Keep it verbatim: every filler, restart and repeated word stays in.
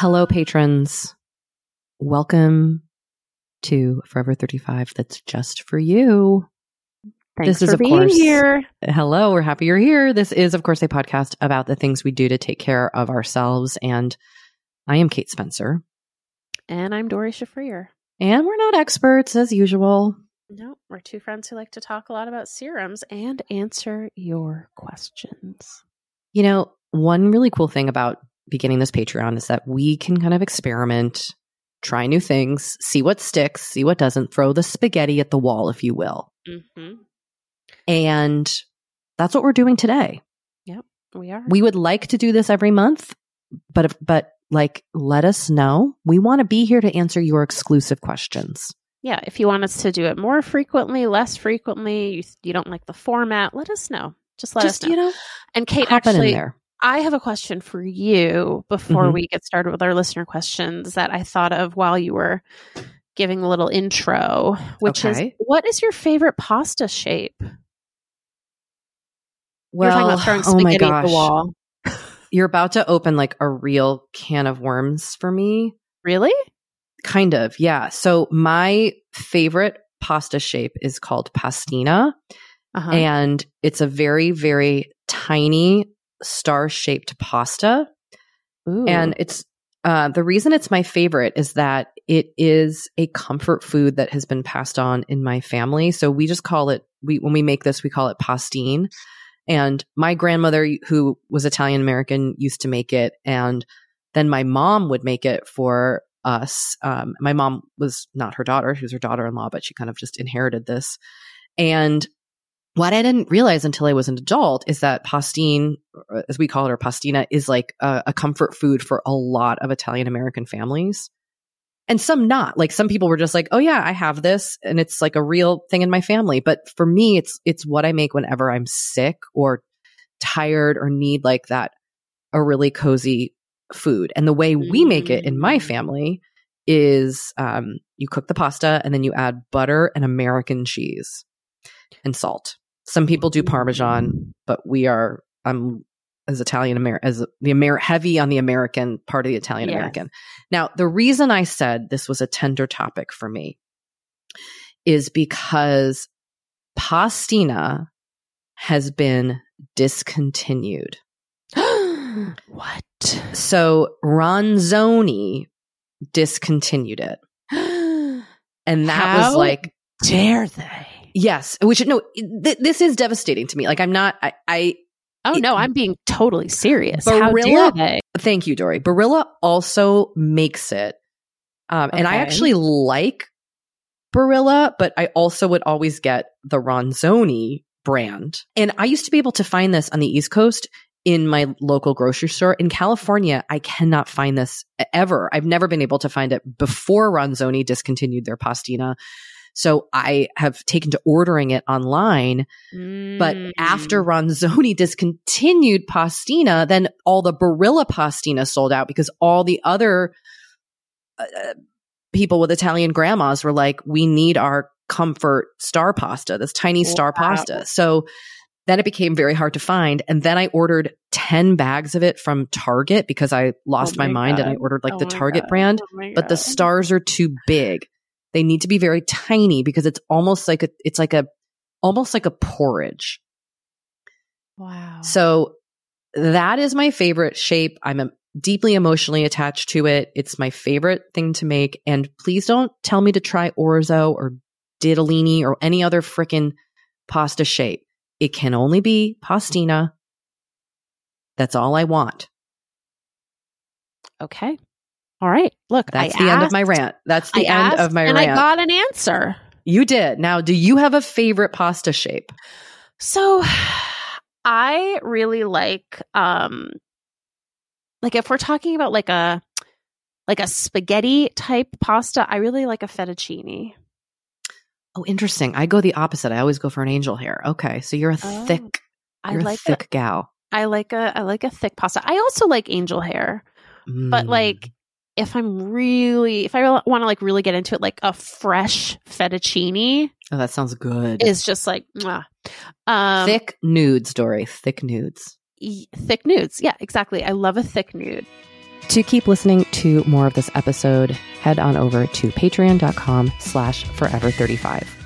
Hello, patrons. Welcome to Forever thirty-five. That's just for you. Thanks this is, for of being course, here. Hello, we're happy you're here. This is, of course, a podcast about the things we do to take care of ourselves. And I am Kate Spencer. And I'm Dori Shafrir. And we're not experts, as usual. No, we're two friends who like to talk a lot about serums and answer your questions. You know, one really cool thing about beginning this Patreon is that we can kind of experiment, try new things, see what sticks, see what doesn't, throw the spaghetti at the wall, if you will. Mm-hmm. And that's what we're doing today. Yep, we are. We would like to do this every month, but if, but like, let us know. We want to be here to answer your exclusive questions. Yeah, if you want us to do it more frequently, less frequently, you, you don't like the format, let us know. Just let Just, us know. You know. And Kate, actually, I have a question for you before mm-hmm. we get started with our listener questions that I thought of while you were giving a little intro, which okay. is, what is your favorite pasta shape? Well, you're talking about throwing spaghetti oh my gosh. at the wall. You're about to open like a real can of worms for me. Really? Kind of, yeah. So my favorite pasta shape is called pastina, uh-huh. and it's a very, very tiny star-shaped pasta. Ooh. And it's uh, the reason it's my favorite is that it is a comfort food that has been passed on in my family. So we just call it we when we make this, we call it pastine. And my grandmother, who was Italian American, used to make it, and then my mom would make it for us. Um, my mom was not her daughter. She was her daughter-in-law, but she kind of just inherited this. And what I didn't realize until I was an adult is that pastine, as we call it, or pastina, is like a, a comfort food for a lot of Italian-American families. And some not. Like, some people were just like, oh yeah, I have this, and it's like a real thing in my family. But for me, it's it's what I make whenever I'm sick or tired or need like that, a really cozy food. And the way we make it in my family is um, you cook the pasta and then you add butter and American cheese and salt. Some people do Parmesan, but we are, I'm as Italian American, as the Amer- heavy on the American part of the Italian American. Yes. Now, the reason I said this was a tender topic for me is because pastina has been discontinued. What? So Ronzoni discontinued it. And that How was like, dare they? Yes. Which, no, th- this is devastating to me. Like, I'm not, I, I oh it, no, I'm being totally serious. Barilla, How dare they? Thank you, Dori. Barilla also makes it. Um, okay. And I actually like Barilla, but I also would always get the Ronzoni brand. And I used to be able to find this on the East Coast in my local grocery store. In California, I cannot find this ever. I've never been able to find it before Ronzoni discontinued their pastina. So I have taken to ordering it online. Mm. But after Ronzoni discontinued pastina, then all the Barilla pastina sold out because all the other uh, people with Italian grandmas were like, we need our comfort star pasta, this tiny wow. star pasta. So then it became very hard to find. And then I ordered ten bags of it from Target because I lost oh my, my mind God. and I ordered like oh the Target God. brand. Oh but the stars are too big. They need to be very tiny because it's almost like a, it's like a, almost like a porridge. Wow. So that is my favorite shape. I'm a, deeply emotionally attached to it. It's my favorite thing to make. And please don't tell me to try orzo or ditalini or any other frickin' pasta shape. It can only be pastina. That's all I want. Okay. All right. Look, that's I the asked, end of my rant. That's the I end asked, of my and rant. And I got an answer. You did. Now, do you have a favorite pasta shape? So I really like, um, like if we're talking about like a, like a spaghetti type pasta, I really like a fettuccine. Oh, interesting. I go the opposite. I always go for an angel hair. Okay. So you're a oh, thick, you're I like a thick a, gal. I like a, I like a thick pasta. I also like angel hair, mm. but like if I'm really, if I want to like really get into it, like a fresh fettuccine. Oh, that sounds good. It's just like, um, thick nudes, Dori. Thick nudes. E- thick nudes. Yeah, exactly. I love a thick nude. To keep listening to more of this episode, head on over to patreon dot com slash forever thirty-five.